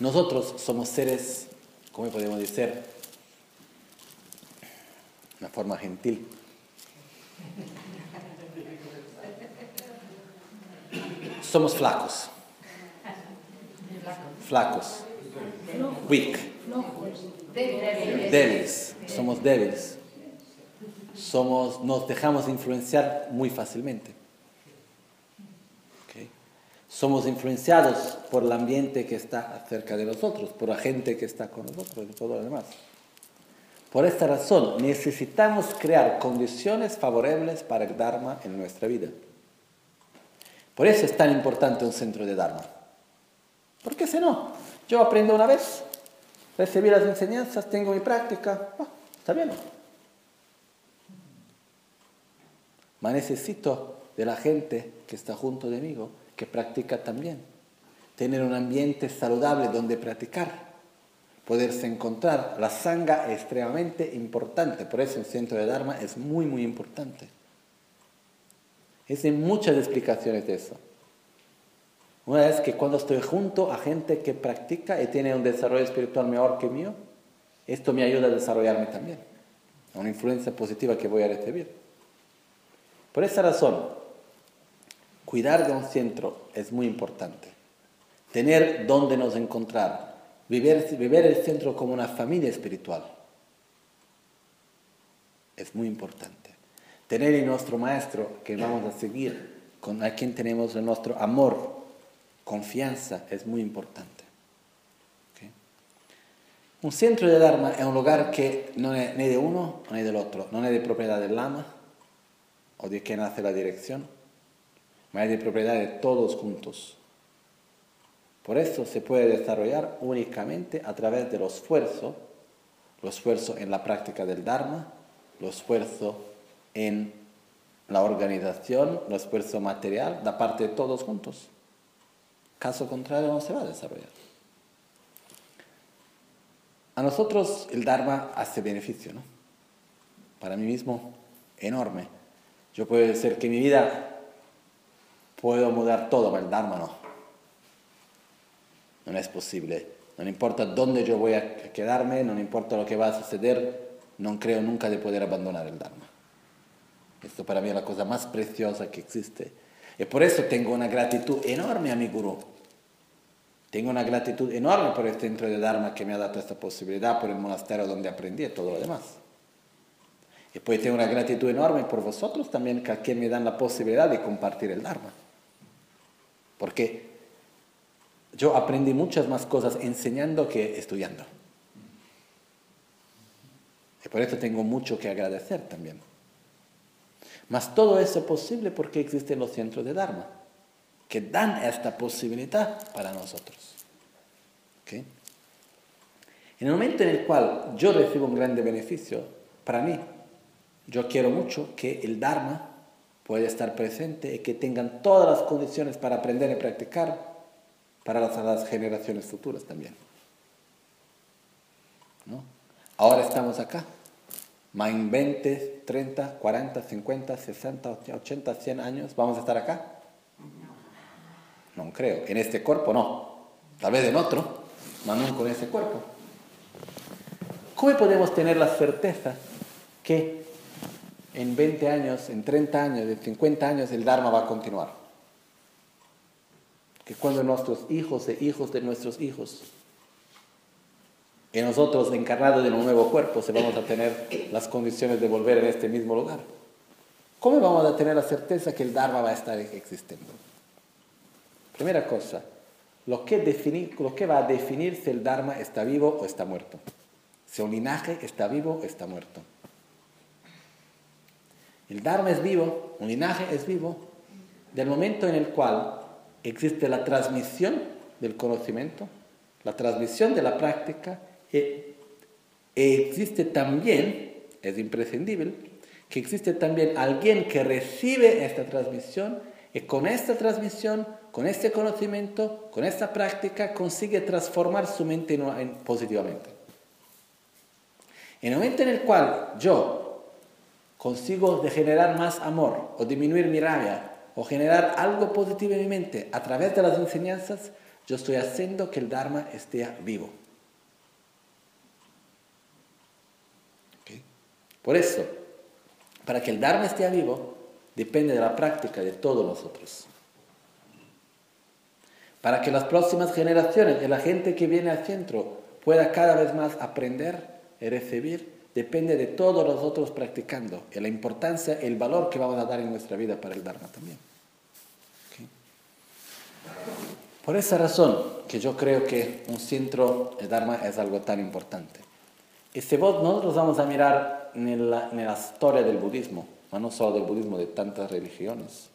Nosotros somos seres, ¿cómo podemos decir? De una forma gentil. Somos flacos. Flacos. Weak. Débiles. Somos débiles. Nos dejamos influenciar muy fácilmente. ¿Okay? Somos influenciados por el ambiente que está cerca de nosotros, por la gente que está con nosotros y todo lo demás. Por esta razón, necesitamos crear condiciones favorables para el Dharma en nuestra vida. Por eso es tan importante un centro de Dharma. Porque si no, yo aprendo una vez, recibí las enseñanzas, tengo mi práctica, está bien. Pero necesito de la gente que está junto de mí, que practica también. Tener un ambiente saludable donde practicar. Poderse encontrar. La sangha es extremadamente importante, por eso el centro de Dharma es muy, muy importante. Hay muchas explicaciones de eso. Una es que cuando estoy junto a gente que practica y tiene un desarrollo espiritual mejor que mío, esto me ayuda a desarrollarme también. Es una influencia positiva que voy a recibir. Por esa razón, cuidar de un centro es muy importante. Tener dónde nos encontrar. Vivir el centro como una familia espiritual es muy importante. Tener en nuestro maestro que vamos a seguir, con a quien tenemos nuestro amor, confianza, es muy importante. ¿Okay? Un centro de Dharma es un lugar que no es ni de uno ni del otro, no es de propiedad del lama o de quien hace la dirección, pero es de propiedad de todos juntos. Por eso se puede desarrollar únicamente a través del esfuerzo, el esfuerzo en la práctica del Dharma, el esfuerzo en la organización, el esfuerzo material, de parte de todos juntos. Caso contrario, no se va a desarrollar. A nosotros el Dharma hace beneficio, ¿no? Para mí mismo, enorme. Yo puedo decir que mi vida puedo mudar todo, pero el Dharma no. No es posible. No importa dónde yo voy a quedarme, no importa lo que va a suceder, no creo nunca de poder abandonar el Dharma. Esto para mí es la cosa más preciosa que existe. Y por eso tengo una gratitud enorme a mi gurú. Tengo una gratitud enorme por el centro de Dharma que me ha dado esta posibilidad, por el monasterio donde aprendí y todo lo demás. Y pues tengo una gratitud enorme por vosotros también, que aquí me dan la posibilidad de compartir el Dharma. Porque yo aprendí muchas más cosas enseñando que estudiando. Y por eso tengo mucho que agradecer también. Mas todo eso es posible porque existen los centros de Dharma, que dan esta posibilidad para nosotros. ¿Okay? En el momento en el cual yo recibo un grande beneficio, para mí, yo quiero mucho que el Dharma pueda estar presente y que tengan todas las condiciones para aprender y practicar, para las generaciones futuras también, ¿no? Ahora estamos acá, más en 20, 30, 40, 50, 60, 80, 100 años, ¿vamos a estar acá? No creo, en este cuerpo no, tal vez en otro, pero no con ese cuerpo. ¿Cómo podemos tener la certeza que en 20 años, en 30 años, en 50 años el Dharma va a continuar? Que cuando nuestros hijos e hijos de nuestros hijos y nosotros encarnados en un nuevo cuerpo se vamos a tener las condiciones de volver en este mismo lugar. ¿Cómo vamos a tener la certeza que el Dharma va a estar existiendo? Primera cosa, lo que va a definir si el Dharma está vivo o está muerto. Si un linaje está vivo o está muerto. El Dharma es vivo, un linaje es vivo, del momento en el cual existe la transmisión del conocimiento, la transmisión de la práctica, y existe también, es imprescindible, que existe también alguien que recibe esta transmisión y con esta transmisión, con este conocimiento, con esta práctica, consigue transformar su mente positivamente. En el momento en el cual yo consigo generar más amor o disminuir mi rabia, o generar algo positivo en mi mente a través de las enseñanzas, Yo estoy haciendo que el Dharma esté vivo. ¿Okay? Por eso, para que el Dharma esté vivo, depende de la práctica de todos nosotros. Para que las próximas generaciones, de la gente que viene al centro, pueda cada vez más aprender y recibir, depende de todos nosotros practicando, y la importancia, el valor que vamos a dar en nuestra vida para el Dharma también. ¿Okay? Por esa razón que yo creo que un centro de Dharma es algo tan importante. Y si vos, nosotros vamos a mirar en la historia del budismo, no solo del budismo, de tantas religiones,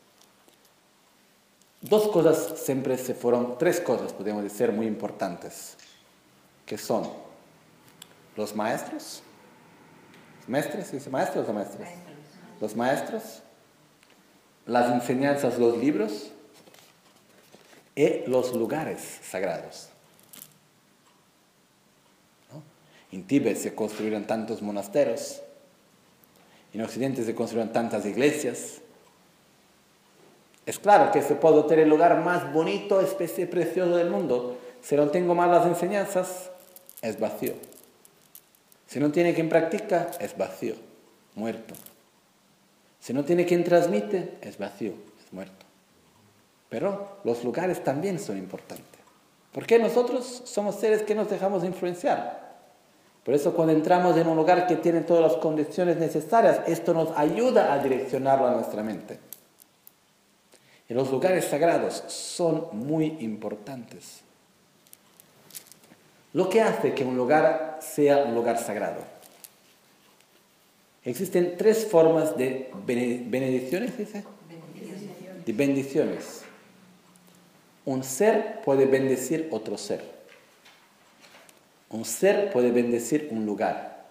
dos cosas siempre se fueron, tres cosas podemos decir muy importantes, que son los maestros, los maestros, las enseñanzas, los libros y los lugares sagrados. ¿No? En Tíbet se construyeron tantos monasterios, en Occidente se construyeron tantas iglesias. Es claro que se puede tener el lugar más bonito, especie precioso del mundo. Si no tengo malas enseñanzas, es vacío. Si no tiene quien practica, es vacío, muerto. Si no tiene quien transmite, es vacío, es muerto. Pero los lugares también son importantes. Porque nosotros somos seres que nos dejamos influenciar. Por eso cuando entramos en un lugar que tiene todas las condiciones necesarias, esto nos ayuda a direccionarlo a nuestra mente. Y los lugares sagrados son muy importantes. Lo que hace que un lugar sea un lugar sagrado. Existen tres formas de bendiciones, dice. Bendiciones. De bendiciones. Un ser puede bendecir otro ser. Un ser puede bendecir un lugar.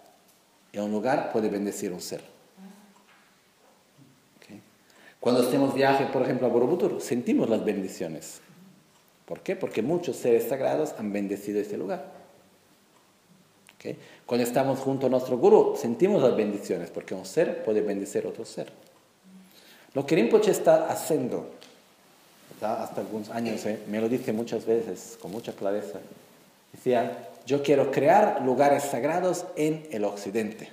Y un lugar puede bendecir un ser. Cuando hacemos viaje, por ejemplo, a Borobudur, sentimos las bendiciones. ¿Por qué? Porque muchos seres sagrados han bendecido este lugar. ¿Okay? Cuando estamos junto a nuestro gurú, sentimos las bendiciones, porque un ser puede bendecir a otro ser. Lo que Rinpoche está haciendo, hasta algunos años, me lo dice muchas veces, con mucha clareza, decía, yo quiero crear lugares sagrados en el occidente.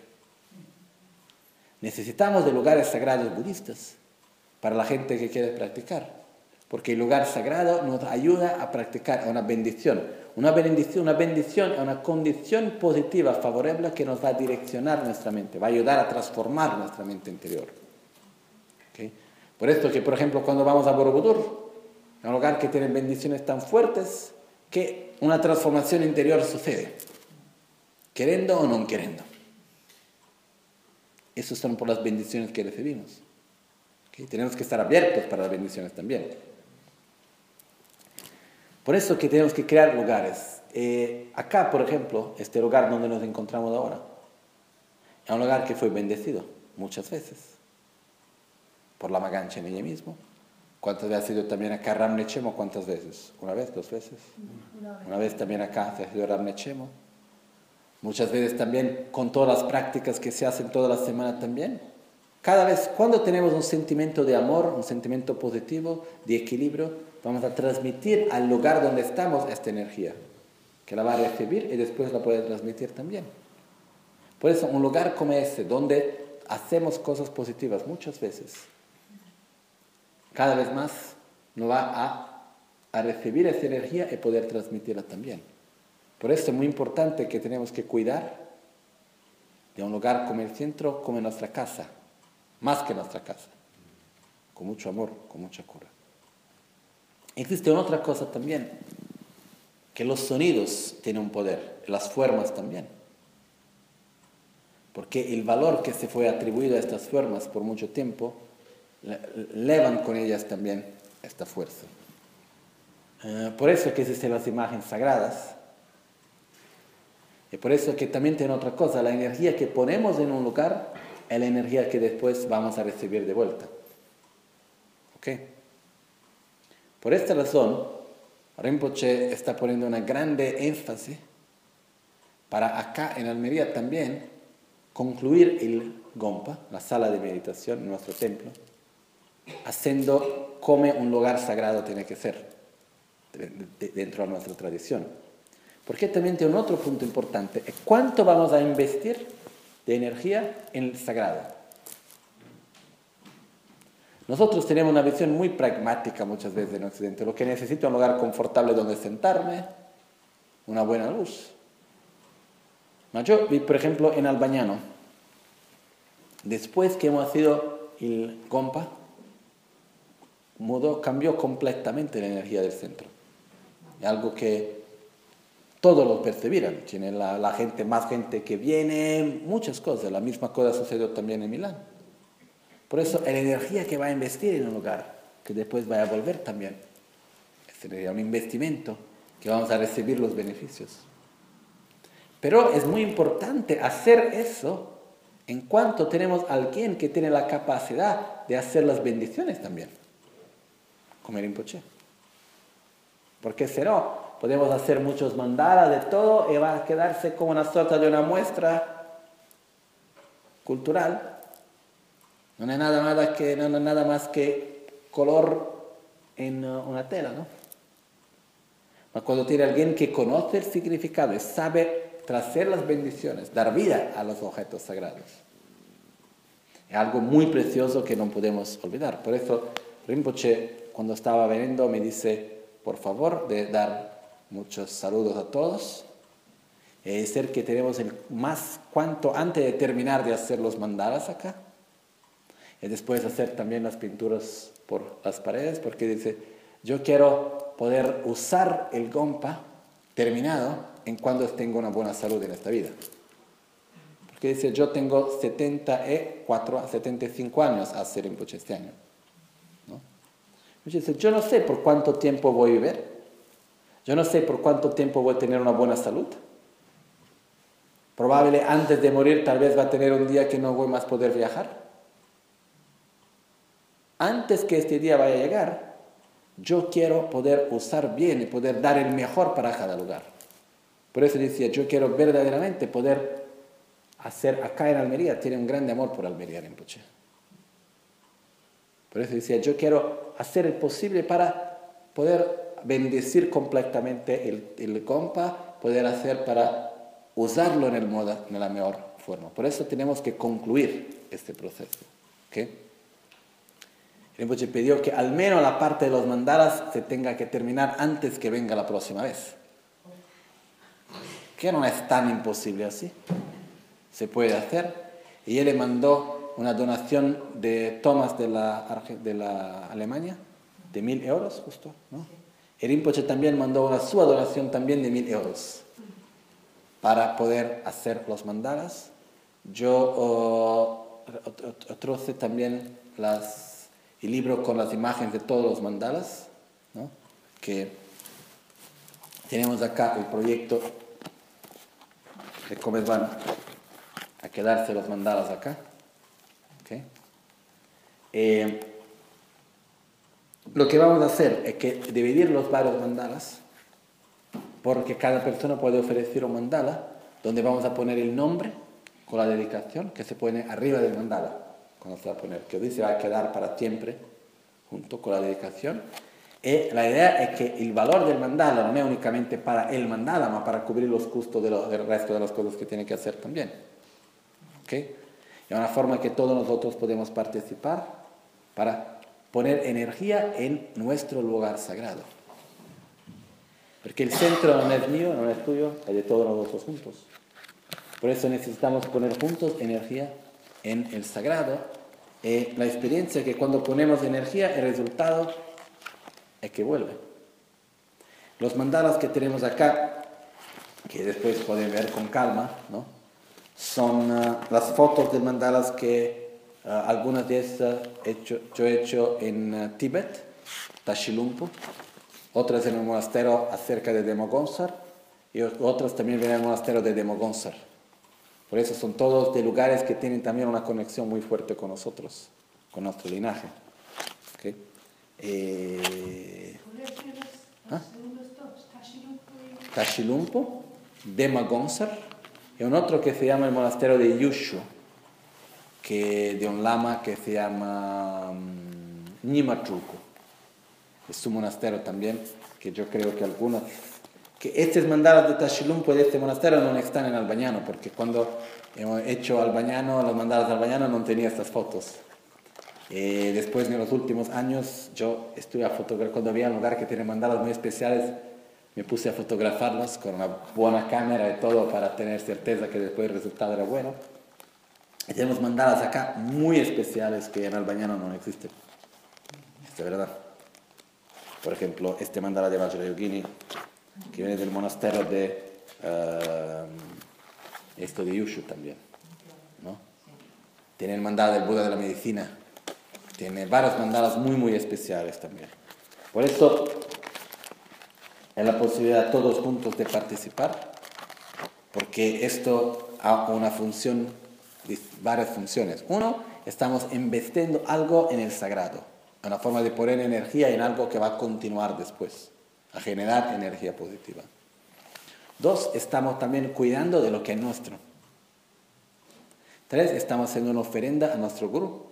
Necesitamos de lugares sagrados budistas, para la gente que quiere practicar. Porque el lugar sagrado nos ayuda a practicar una bendición. Una bendición es una condición positiva, favorable, que nos va a direccionar nuestra mente, va a ayudar a transformar nuestra mente interior. ¿Okay? Por esto que, por ejemplo, cuando vamos a Borobudur, un lugar que tiene bendiciones tan fuertes, que una transformación interior sucede, queriendo o no queriendo. Esas son por las bendiciones que recibimos. Y tenemos que estar abiertos para las bendiciones también. Por eso que tenemos que crear lugares. Acá, por ejemplo, este lugar donde nos encontramos ahora, es un lugar que fue bendecido muchas veces. Por Lama Ganchen en ella mismo. ¿Cuántas veces ha sido también acá Ramnechemo? ¿Cuántas veces? ¿Una vez? ¿Dos veces? Una vez también acá se ha sido Ramnechemo. Muchas veces también con todas las prácticas que se hacen toda la semana también. Cada vez, cuando tenemos un sentimiento de amor, un sentimiento positivo, de equilibrio, vamos a transmitir al lugar donde estamos esta energía, que la va a recibir y después la puede transmitir también. Por eso, un lugar como este, donde hacemos cosas positivas muchas veces, cada vez más nos va a recibir esa energía y poder transmitirla también. Por eso es muy importante que tenemos que cuidar de un lugar como el centro, como nuestra casa. Más que nuestra casa, con mucho amor, con mucha cura. Existe una otra cosa también, que los sonidos tienen un poder, las formas también. Porque el valor que se fue atribuido a estas formas por mucho tiempo, elevan con ellas también esta fuerza. Por eso que existen las imágenes sagradas. Y por eso que también tiene otra cosa, la energía que ponemos en un lugar es la energía que después vamos a recibir de vuelta. ¿Ok? Por esta razón, Rinpoche está poniendo una grande énfasis para acá en Almería también concluir el Gompa, la sala de meditación en nuestro templo, haciendo como un lugar sagrado tiene que ser. dentro de nuestra tradición. Porque también tiene un otro punto importante, es cuánto vamos a investir de energía en el sagrado. Nosotros tenemos una visión muy pragmática muchas veces en Occidente. Lo que necesito es un lugar confortable donde sentarme, una buena luz. Yo vi, por ejemplo, en Albagnano, después que hemos sido el Gompa, mudó, cambió completamente la energía del centro. Algo que todos lo percibieron. Tiene la gente, más gente que viene, muchas cosas. La misma cosa sucedió también en Milán. Por eso, la energía que va a investir en un lugar, que después va a volver también, sería un investimento que vamos a recibir los beneficios. Pero es muy importante hacer eso en cuanto tenemos a alguien que tiene la capacidad de hacer las bendiciones también, como el Rinpoche. Porque si no, podemos hacer muchos mandalas de todo y va a quedarse como una suerte de una muestra cultural. No es nada más que color en una tela, ¿no? Pero cuando tiene alguien que conoce el significado y sabe traer las bendiciones, dar vida a los objetos sagrados, es algo muy precioso que no podemos olvidar. Por eso Rinpoche, cuando estaba veniendo, me dice, por favor, de dar muchos saludos a todos y decir que tenemos el más cuanto antes de terminar de hacer los mandalas acá, y después hacer también las pinturas por las paredes, porque dice, yo quiero poder usar el Gompa terminado en cuando tengo una buena salud en esta vida. Porque dice, yo tengo 75 años a hacer Rinpoche este año, ¿no? Dice, yo no sé por cuánto tiempo voy a vivir, yo no sé por cuánto tiempo voy a tener una buena salud. Probable antes de morir tal vez va a tener un día que no voy más a poder viajar. Antes que este día vaya a llegar, yo quiero poder usar bien y poder dar el mejor para cada lugar. Por eso decía, yo quiero verdaderamente poder hacer acá en Almería, tiene un grande amor por Almería Rinpoche. Por eso decía, yo quiero hacer el posible para poder bendecir completamente el Gompa, poder hacer para usarlo en el modo, en la mejor forma. Por eso tenemos que concluir este proceso, ¿ok? Rinpoche pidió que al menos la parte de los mandalas se tenga que terminar antes que venga la próxima vez. Que no es tan imposible así. Se puede hacer. Y él le mandó una donación de tomas de la Alemania, de 1.000 euros justo, ¿no? Y Rinpoche también mandó una su donación también de 1.000 euros para poder hacer los mandalas. Yo trocé también el libro con las imágenes de todos los mandalas, ¿no? Que tenemos acá el proyecto de cómo van a quedarse los mandalas acá, ¿okay? Lo que vamos a hacer es que dividir los varios mandalas, porque cada persona puede ofrecer un mandala donde vamos a poner el nombre con la dedicación que se pone arriba del mandala. Cuando se va a poner, que hoy se va a quedar para siempre junto con la dedicación. Y la idea es que el valor del mandala no es únicamente para el mandala, sino para cubrir los costos del resto de las cosas que tiene que hacer también, ¿ok? Es una forma que todos nosotros podemos participar para poner energía en nuestro lugar sagrado. Porque el centro no es mío, no es tuyo, es de todos nosotros juntos. Por eso necesitamos poner juntos energía en el sagrado. La experiencia que cuando ponemos energía, el resultado es que vuelve. Los mandalas que tenemos acá, que después pueden ver con calma, ¿no? Son las fotos de mandalas que algunas de esas yo he hecho en Tíbet, Tashilhunpo, otras en un monasterio cerca de Demogonsar y otras también en el monasterio de Demogonsar. Por eso son todos de lugares que tienen también una conexión muy fuerte con nosotros, con nuestro linaje, ¿okay? ¿Ah? Tashilhunpo, Demogonsar, y un otro que se llama el monasterio de Yushu, de un lama que se llama Nyimachuku. es su monasterio también, que yo creo que algunos... Que estas mandalas de Tashilhunpo y de este monasterio no están en Albagnano, porque cuando hemos hecho Albagnano, las mandalas de Albagnano no tenía estas fotos. Después, en los últimos años, yo estuve a fotografiar, cuando había un lugar que tiene mandalas muy especiales, me puse a fotografarlos con una buena cámara y todo para tener certeza que después el resultado era bueno. Y tenemos mandalas acá muy especiales que en Albagnano no existen. Es de verdad. Por ejemplo, este mandala de Vajrayogini, que viene del monasterio de esto de Yushu también, ¿no? Tiene el mandala del Buda de la Medicina, tiene varias mandalas muy muy especiales también. Por eso es la posibilidad a todos juntos de participar, porque esto ha una función, varias funciones. Uno, estamos investiendo algo en el sagrado, una forma de poner energía en algo que va a continuar después, a generar energía positiva. Dos, estamos también cuidando de lo que es nuestro. Tres, estamos haciendo una ofrenda a nuestro gurú,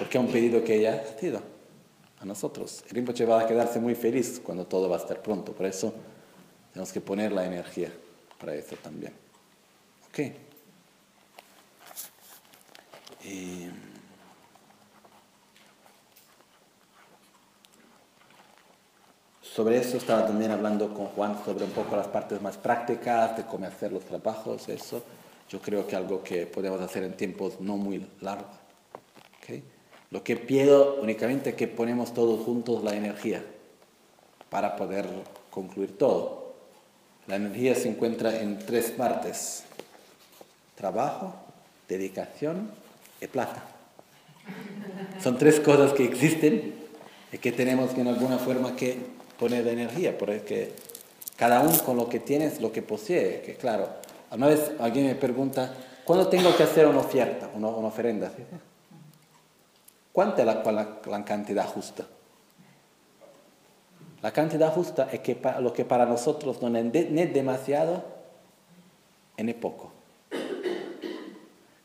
porque es un pedido que ella ha sido a nosotros. El Rinpoche va a quedarse muy feliz cuando todo va a estar pronto, por eso tenemos que poner la energía para eso también. Ok. Sobre eso estaba también hablando con Juan, sobre un poco las partes más prácticas, de cómo hacer los trabajos, eso. Yo creo que algo que podemos hacer en tiempos no muy largos. ¿Okay? Lo que pido únicamente es que ponemos todos juntos la energía para poder concluir todo. La energía se encuentra en tres partes: trabajo, dedicación y plata. Son tres cosas que existen y que tenemos que en alguna forma que poner de energía, porque cada uno con lo que tiene es lo que posee. Que claro, una vez alguien me pregunta, ¿cuándo tengo que hacer una oferta, una ofrenda? ¿Cuánta es la cantidad justa? La cantidad justa es que lo que para nosotros no es ni demasiado ni poco.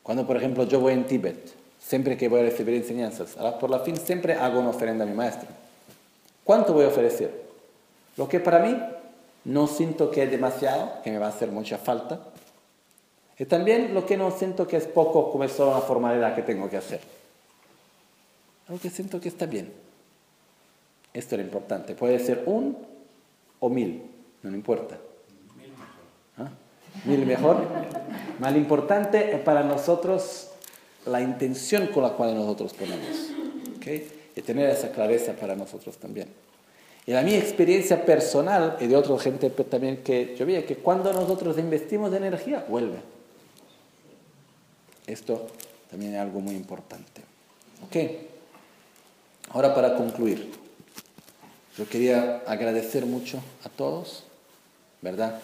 Cuando, por ejemplo, yo voy en Tíbet, siempre que voy a recibir enseñanzas, por la fin siempre hago una ofrenda a mi maestro. ¿Cuánto voy a ofrecer? Lo que para mí no siento que es demasiado, que me va a hacer mucha falta. Y también lo que no siento que es poco, como es solo una formalidad que tengo que hacer. Lo que siento que está bien. Esto es lo importante. Puede ser 1 o 1000, no me importa. 1000 mejor. ¿Ah? 1000 mejor. Más lo importante es para nosotros la intención con la cual nosotros ponemos. ¿Okay? Y tener esa clareza para nosotros también. Y la mi experiencia personal y de otra gente también que yo vi es que cuando nosotros investimos de energía, vuelve. Esto también es algo muy importante. Ok. Ahora para concluir, yo quería agradecer mucho a todos, ¿verdad?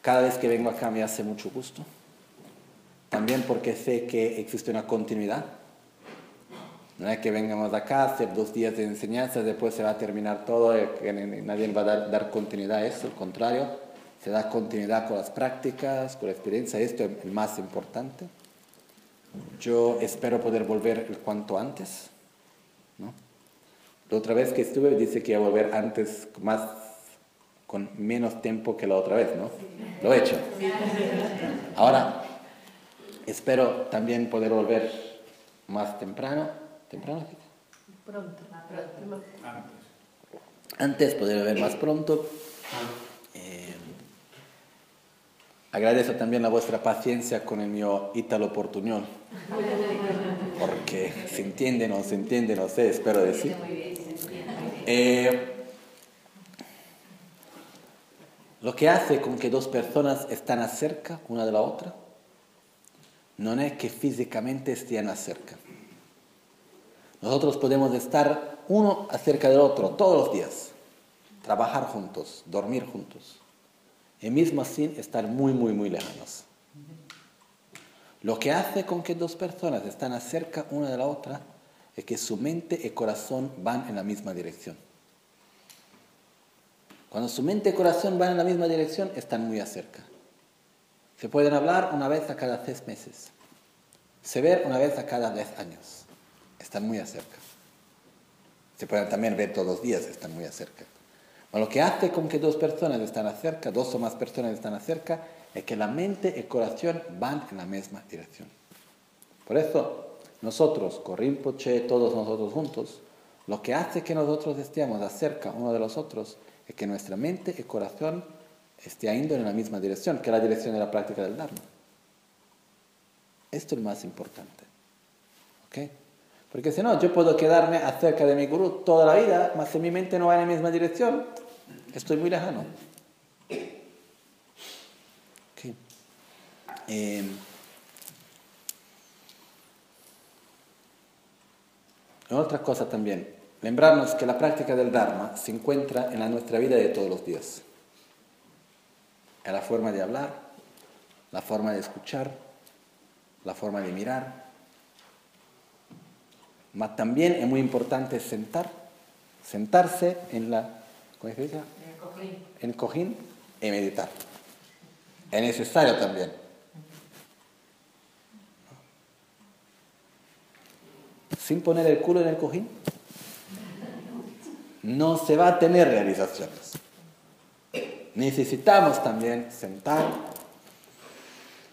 Cada vez que vengo acá me hace mucho gusto. También porque sé que existe una continuidad. No es que vengamos acá a hacer 2 días de enseñanza, después se va a terminar todo y nadie va a dar continuidad a eso. Al contrario, se da continuidad con las prácticas, con la experiencia. Esto es el más importante. Yo espero poder volver cuanto antes, ¿no? La otra vez que estuve dice que iba a volver antes, más, con menos tiempo que la otra vez, ¿no? Lo he hecho. Ahora, espero también poder volver más temprano. ¿Temprano? Pronto. Antes, poder ver más pronto. Agradezco también la vuestra paciencia con el mío ítalo portuñol. Porque se entiende, no sé, espero decir. Lo que hace con que dos personas están cerca una de la otra, no es que físicamente estén cerca. Nosotros podemos estar uno acerca del otro todos los días, trabajar juntos, dormir juntos, y mismo así estar muy, muy, muy lejanos. Lo que hace con que dos personas están cerca una de la otra es que su mente y corazón van en la misma dirección. Cuando su mente y corazón van en la misma dirección, están muy cerca. Se pueden hablar una vez a cada 6 meses, se ver una vez a cada 10 años. Están muy cerca. Se pueden también ver todos los días, están muy cerca. Pero lo que hace con que dos personas están cerca, dos o más personas están cerca, es que la mente y el corazón van en la misma dirección. Por eso, nosotros, con Rinpoche, todos nosotros juntos, lo que hace que nosotros estemos cerca uno de los otros es que nuestra mente y corazón estén yendo en la misma dirección, que es la dirección de la práctica del Dharma. Esto es lo más importante. ¿Ok? Porque si no, yo puedo quedarme acerca de mi gurú toda la vida, mas si mi mente no va en la misma dirección, estoy muy lejano. Okay. Otra cosa también, lembrarnos que la práctica del Dharma se encuentra en la nuestra vida de todos los días. En la forma de hablar, la forma de escuchar, la forma de mirar. Pero también es muy importante sentarse en la, ¿cómo se dice? En el cojín y meditar. Es necesario también. Sin poner el culo en el cojín, no se va a tener realizaciones. Necesitamos también sentar,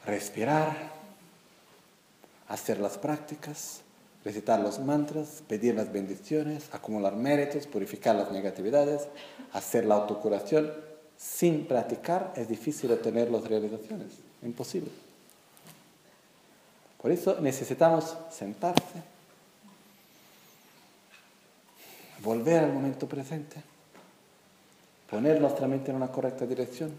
respirar, hacer las prácticas, recitar los mantras, pedir las bendiciones, acumular méritos, purificar las negatividades, hacer la autocuración. Sin practicar es difícil obtener las realizaciones, imposible. Por eso necesitamos sentarse, volver al momento presente, poner nuestra mente en una correcta dirección,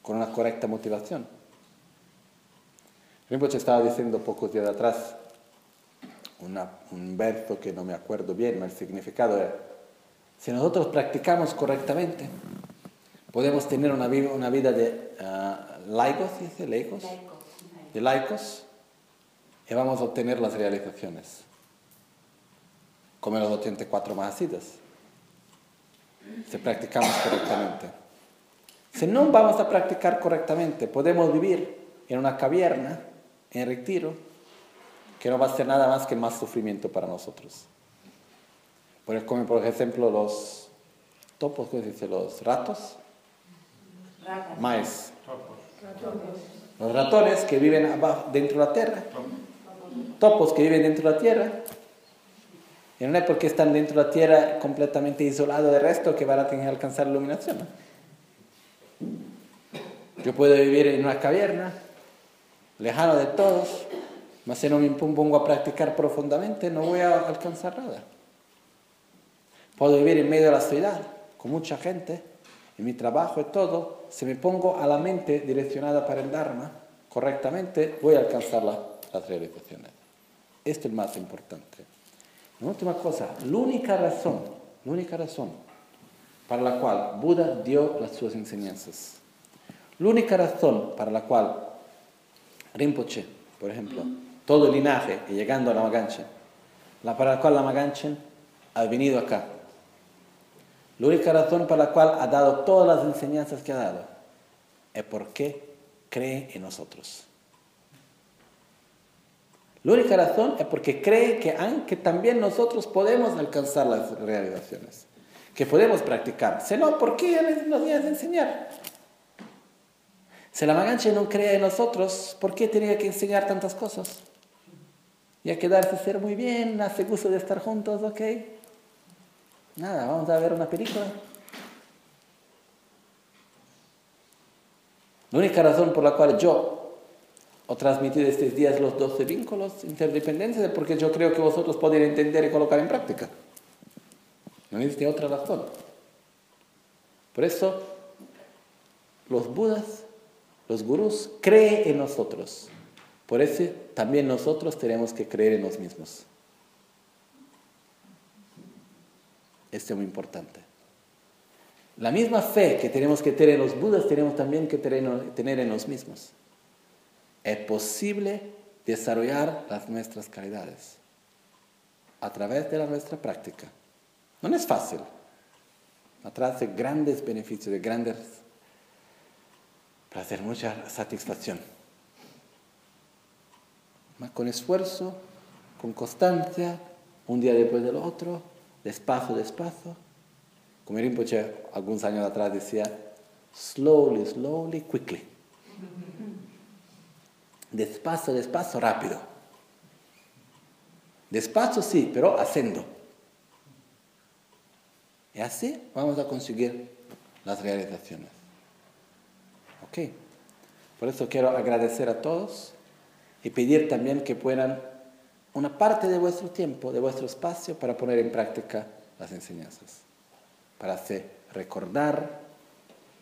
con una correcta motivación. Rinpoche estaba diciendo pocos días atrás un verso que no me acuerdo bien, pero el significado era: si nosotros practicamos correctamente, podemos tener una vida de laicos, ¿dice? ¿Laicos? De laicos, y vamos a obtener las realizaciones. Como los 84 Maha Siddhas. Si practicamos correctamente. Si no vamos a practicar correctamente, podemos vivir en una caverna, en retiro, que no va a ser nada más que más sufrimiento para nosotros. Pues como por ejemplo los topos, ¿cómo se dice? Los ratos. Ratas. Más. Ratones. Los ratones que viven abajo, dentro de la tierra. Topos que viven dentro de la tierra. Y no es porque están dentro de la tierra completamente isolados del resto que van a tener que alcanzar la iluminación. Yo puedo vivir en una caverna, lejano de todos, pero si no me pongo a practicar profundamente, no voy a alcanzar nada. Puedo vivir en medio de la ciudad, con mucha gente, en mi trabajo y todo. Si me pongo a la mente direccionada para el Dharma correctamente, voy a alcanzar las realizaciones. Esto es lo más importante. Una última cosa, la única razón para la cual Buda dio las sus enseñanzas, la única razón para la cual Rinpoche, por ejemplo, todo el linaje, y llegando a Lama Ganchen, para la cual Lama Ganchen ha venido acá. La única razón para la cual ha dado todas las enseñanzas que ha dado es porque cree en nosotros. La única razón es porque cree que también nosotros podemos alcanzar las realizaciones, que podemos practicar. Si no, ¿por qué nos tienes que enseñar? Si Lama Ganchen no creía en nosotros, ¿por qué tenía que enseñar tantas cosas? Y a quedarse a ser muy bien, hace gusto de estar juntos, ok. Nada, vamos a ver una película. La única razón por la cual yo he transmitido estos días los 12 vínculos interdependientes es porque yo creo que vosotros podéis entender y colocar en práctica. No existe otra razón. Por eso, los budas, los gurús creen en nosotros. Por eso también nosotros tenemos que creer en nosotros mismos. Esto es muy importante. La misma fe que tenemos que tener en los budas, tenemos también que tener en nosotros mismos. Es posible desarrollar las nuestras calidades a través de nuestra práctica. No es fácil. Atrás de grandes beneficios, de grandes para hacer mucha satisfacción. Mas con esfuerzo, con costanza, un día después del otro, despacio, despacio. Como Rinpoche algunos años atrás decía, slowly, slowly, quickly. Despacio, despacio, rápido. Despacio sí, pero haciendo. Y así vamos a conseguir las realizaciones. ¿Ok? Por eso quiero agradecer a todos y pedir también que puedan una parte de vuestro tiempo, de vuestro espacio, para poner en práctica las enseñanzas, para hacer recordar,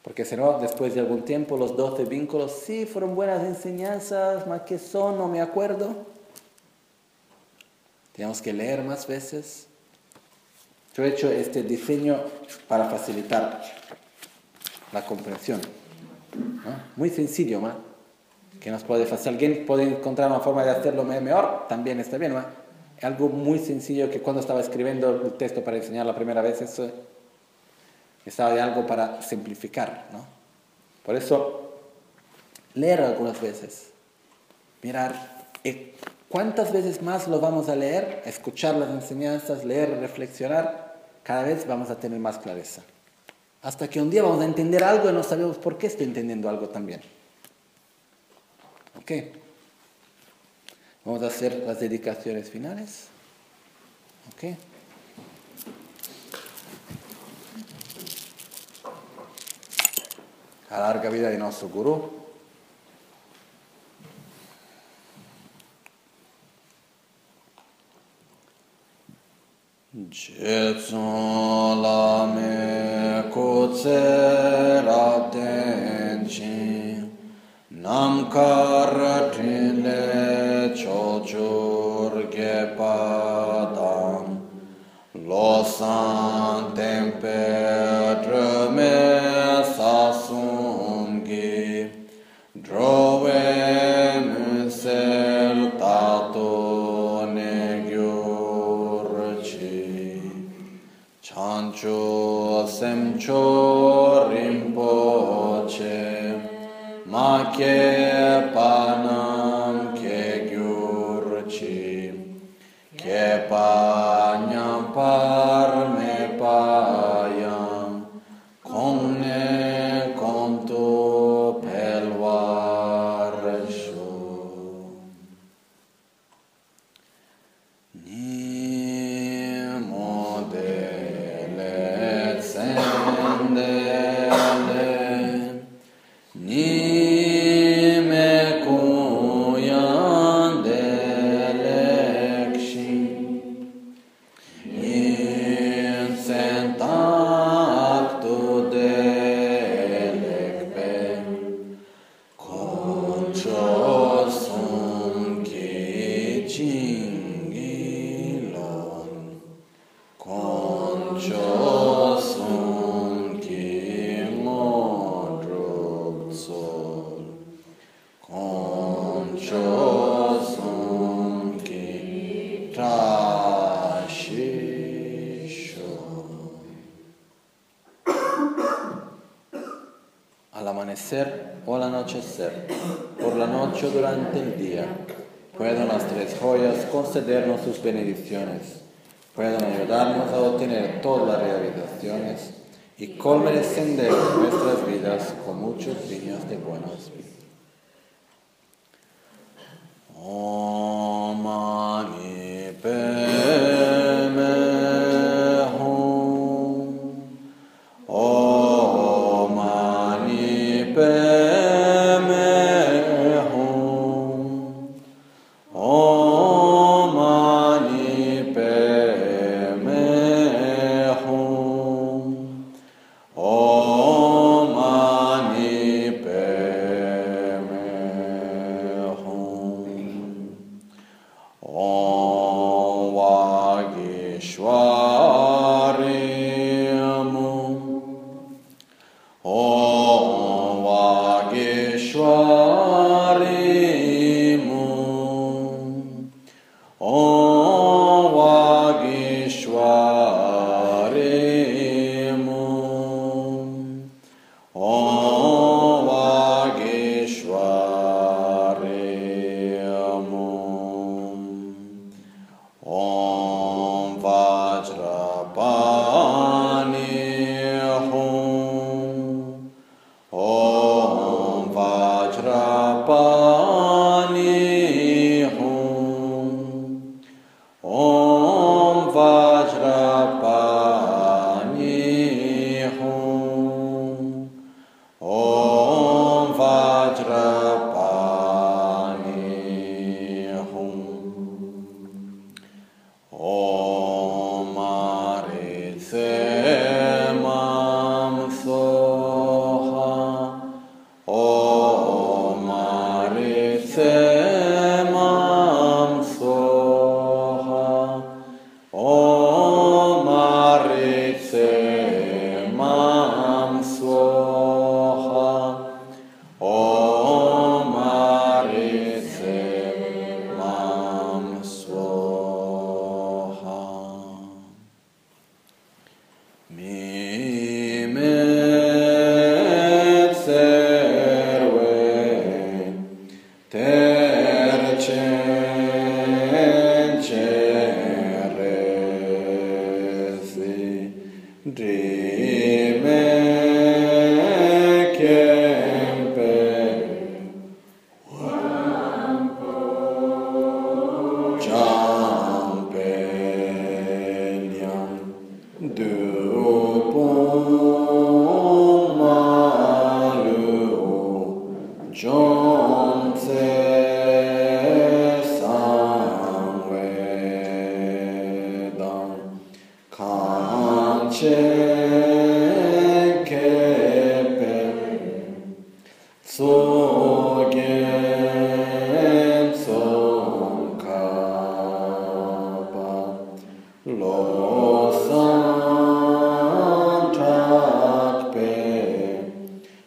porque si no, después de algún tiempo, los 12 vínculos, sí, fueron buenas enseñanzas, más que son, no me acuerdo. Tenemos que leer más veces. Yo he hecho este diseño para facilitar la comprensión, ¿no? Muy sencillo, ¿no? Que nos puede hacer. Si alguien puede encontrar una forma de hacerlo mejor, también está bien, ¿no? Algo muy sencillo que cuando estaba escribiendo el texto para enseñar la primera vez, eso estaba de algo para simplificar, ¿no? Por eso, leer algunas veces, mirar, ¿cuántas veces más lo vamos a leer? A escuchar las enseñanzas, leer, reflexionar, cada vez vamos a tener más clareza. Hasta que un día vamos a entender algo y no sabemos por qué estoy entendiendo algo también. ¿Ok? Vamos a hacer las dedicaciones finales. ¿Ok? A larga vida de nuestro gurú. Jetsun lame kutse ratenchi nam karatile chochur gepadam losan tempedrme sasungi drovem sel tato Ancho semcho rinpoche, ma che panam che gyurchi, che panyam parme payam, conne conto pelvaresho. O al anochecer, por la noche o durante el día, puedan las tres joyas concedernos sus bendiciones, puedan ayudarnos a obtener todas las realizaciones y colmen el sendero de nuestras vidas con muchos niños de buenos vidas. Om Mani Padme.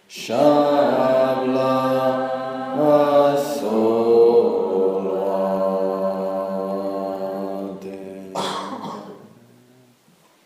Sha